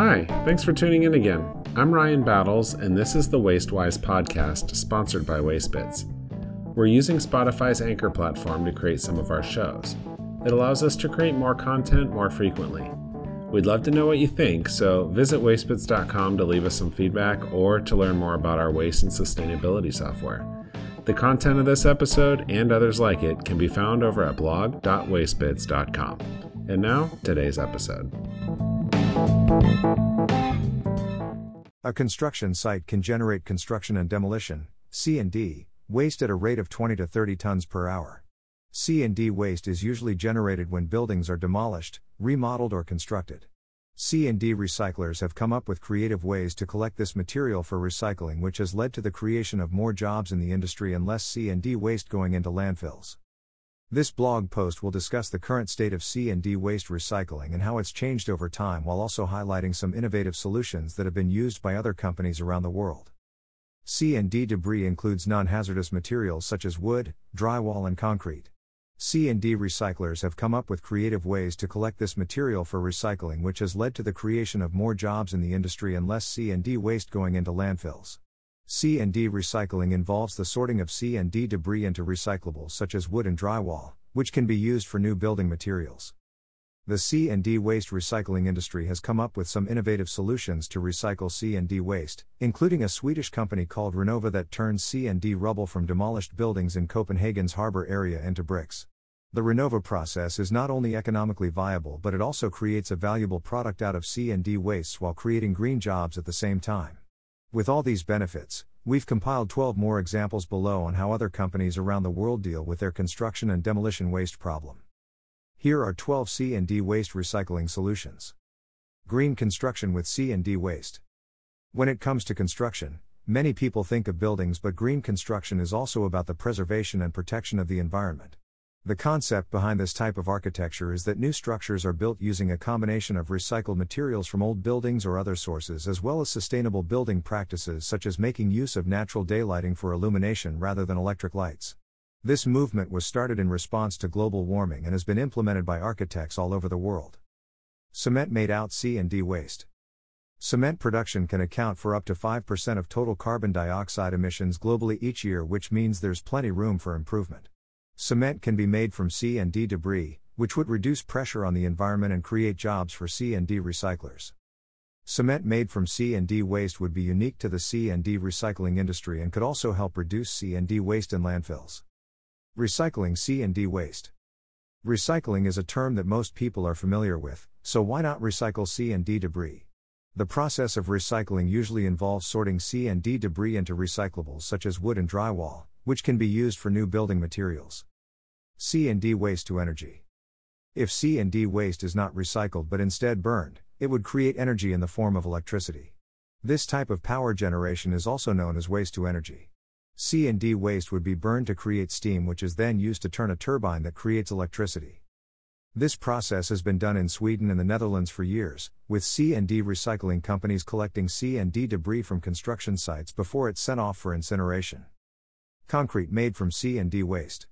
Hi, thanks for tuning in again. I'm Ryan Battles, and this is the WasteWise podcast, sponsored by WasteBits. We're using Spotify's Anchor platform to create some of our shows. It allows us to create more content more frequently. We'd love to know what you think, so visit wastebits.com to leave us some feedback or to learn more about our waste and sustainability software. The content of this episode and others like it can be found over at blog.wastebits.com. And now, today's episode. A construction site can generate construction and demolition, C&D, waste at a rate of 20 to 30 tons per hour. C&D waste is usually generated when buildings are demolished, remodeled, or constructed. C&D recyclers have come up with creative ways to collect this material for recycling, which has led to the creation of more jobs in the industry and less C&D waste going into landfills. This blog post will discuss the current state of C&D waste recycling and how it's changed over time, while also highlighting some innovative solutions that have been used by other companies around the world. C&D debris includes non-hazardous materials such as wood, drywall, and concrete. C&D recyclers have come up with creative ways to collect this material for recycling, which has led to the creation of more jobs in the industry and less C&D waste going into landfills. C&D recycling involves the sorting of C&D debris into recyclables such as wood and drywall, which can be used for new building materials. The C&D waste recycling industry has come up with some innovative solutions to recycle C&D waste, including a Swedish company called Renova that turns C&D rubble from demolished buildings in Copenhagen's harbor area into bricks. The Renova process is not only economically viable, but it also creates a valuable product out of C&D wastes while creating green jobs at the same time. With all these benefits, we've compiled 12 more examples below on how other companies around the world deal with their construction and demolition waste problem. Here are 12 C&D waste recycling solutions. Green construction with C&D waste. When it comes to construction, many people think of buildings, but green construction is also about the preservation and protection of the environment. The concept behind this type of architecture is that new structures are built using a combination of recycled materials from old buildings or other sources, as well as sustainable building practices such as making use of natural daylighting for illumination rather than electric lights. This movement was started in response to global warming and has been implemented by architects all over the world. Cement made out C&D waste. Cement production can account for up to 5% of total carbon dioxide emissions globally each year, which means there's plenty room for improvement. Cement can be made from C&D debris, which would reduce pressure on the environment and create jobs for C&D recyclers. Cement made from C&D waste would be unique to the C&D recycling industry and could also help reduce C&D waste in landfills. Recycling C&D waste. Recycling is a term that most people are familiar with, so why not recycle C&D debris? The process of recycling usually involves sorting C&D debris into recyclables such as wood and drywall, which can be used for new building materials. C&D waste to energy. If C&D waste is not recycled but instead burned, it would create energy in the form of electricity. This type of power generation is also known as waste to energy. C&D waste would be burned to create steam, which is then used to turn a turbine that creates electricity. This process has been done in Sweden and the Netherlands for years, with C&D recycling companies collecting C&D debris from construction sites before it's sent off for incineration. Concrete made from C&D waste.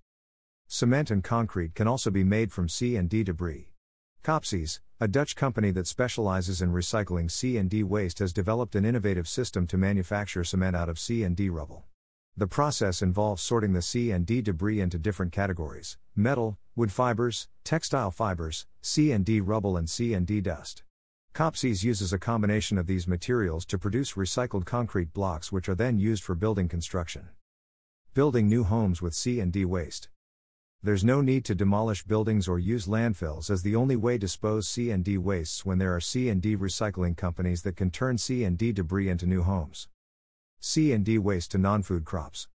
Cement and concrete can also be made from C&D debris. Copsys, a Dutch company that specializes in recycling C&D waste, has developed an innovative system to manufacture cement out of C&D rubble. The process involves sorting the C&D debris into different categories: metal, wood fibers, textile fibers, C&D rubble, and C&D dust. Copsys uses a combination of these materials to produce recycled concrete blocks, which are then used for building construction. Building new homes with C&D waste. There's no need to demolish buildings or use landfills as the only way to dispose C&D wastes when there are C&D recycling companies that can turn C&D debris into new homes. C&D waste to non-food crops.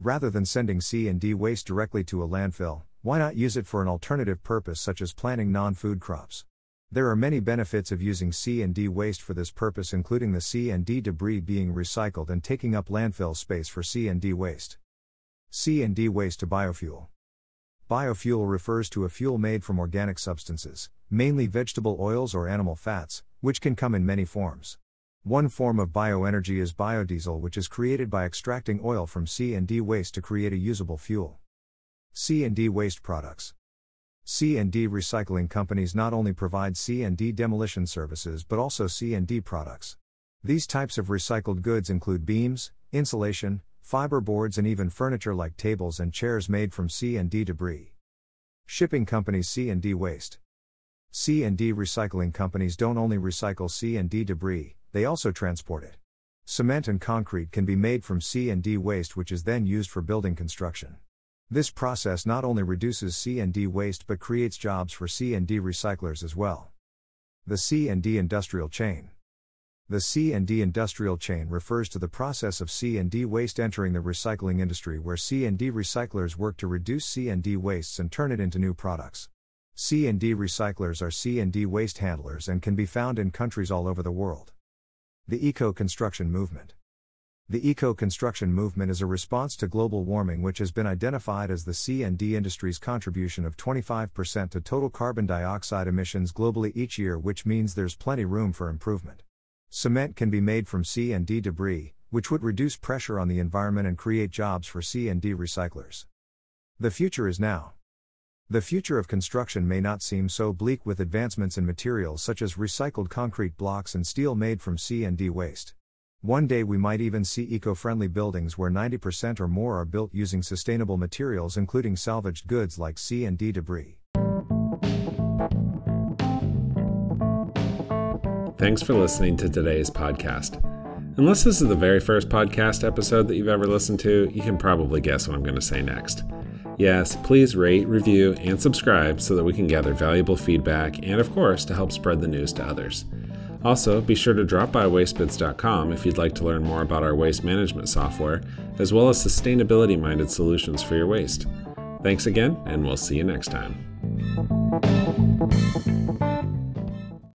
Rather than sending C&D waste directly to a landfill, why not use it for an alternative purpose, such as planting non-food crops? There are many benefits of using C&D waste for this purpose, including the C&D debris being recycled and taking up landfill space for C&D waste. C&D waste to biofuel. Biofuel refers to a fuel made from organic substances, mainly vegetable oils or animal fats, which can come in many forms. One form of bioenergy is biodiesel, which is created by extracting oil from C&D waste to create a usable fuel. C&D waste products. C&D recycling companies not only provide C&D demolition services but also C&D products. These types of recycled goods include beams, insulation, fiber boards, and even furniture like tables and chairs made from C&D debris. Shipping companies C&D waste. C&D recycling companies don't only recycle C&D debris, they also transport it. Cement and concrete can be made from C&D waste, which is then used for building construction. This process not only reduces C&D waste but creates jobs for C&D recyclers as well. The C&D industrial chain. The C&D industrial chain refers to the process of C&D waste entering the recycling industry, where C&D recyclers work to reduce C&D wastes and turn it into new products. C&D recyclers are C&D waste handlers and can be found in countries all over the world. The eco-construction movement. The eco-construction movement is a response to global warming, which has been identified as the C&D industry's contribution of 25% to total carbon dioxide emissions globally each year, which means there's plenty room for improvement. Cement can be made from C&D debris, which would reduce pressure on the environment and create jobs for C&D recyclers. The future is now. The future of construction may not seem so bleak with advancements in materials such as recycled concrete blocks and steel made from C&D waste. One day we might even see eco-friendly buildings where 90% or more are built using sustainable materials, including salvaged goods like C&D debris. Thanks for listening to today's podcast. Unless this is the very first podcast episode that you've ever listened to, you can probably guess what I'm going to say next. Yes, please rate, review, and subscribe so that we can gather valuable feedback and, of course, to help spread the news to others. Also, be sure to drop by wastebits.com if you'd like to learn more about our waste management software, as well as sustainability-minded solutions for your waste. Thanks again, and we'll see you next time.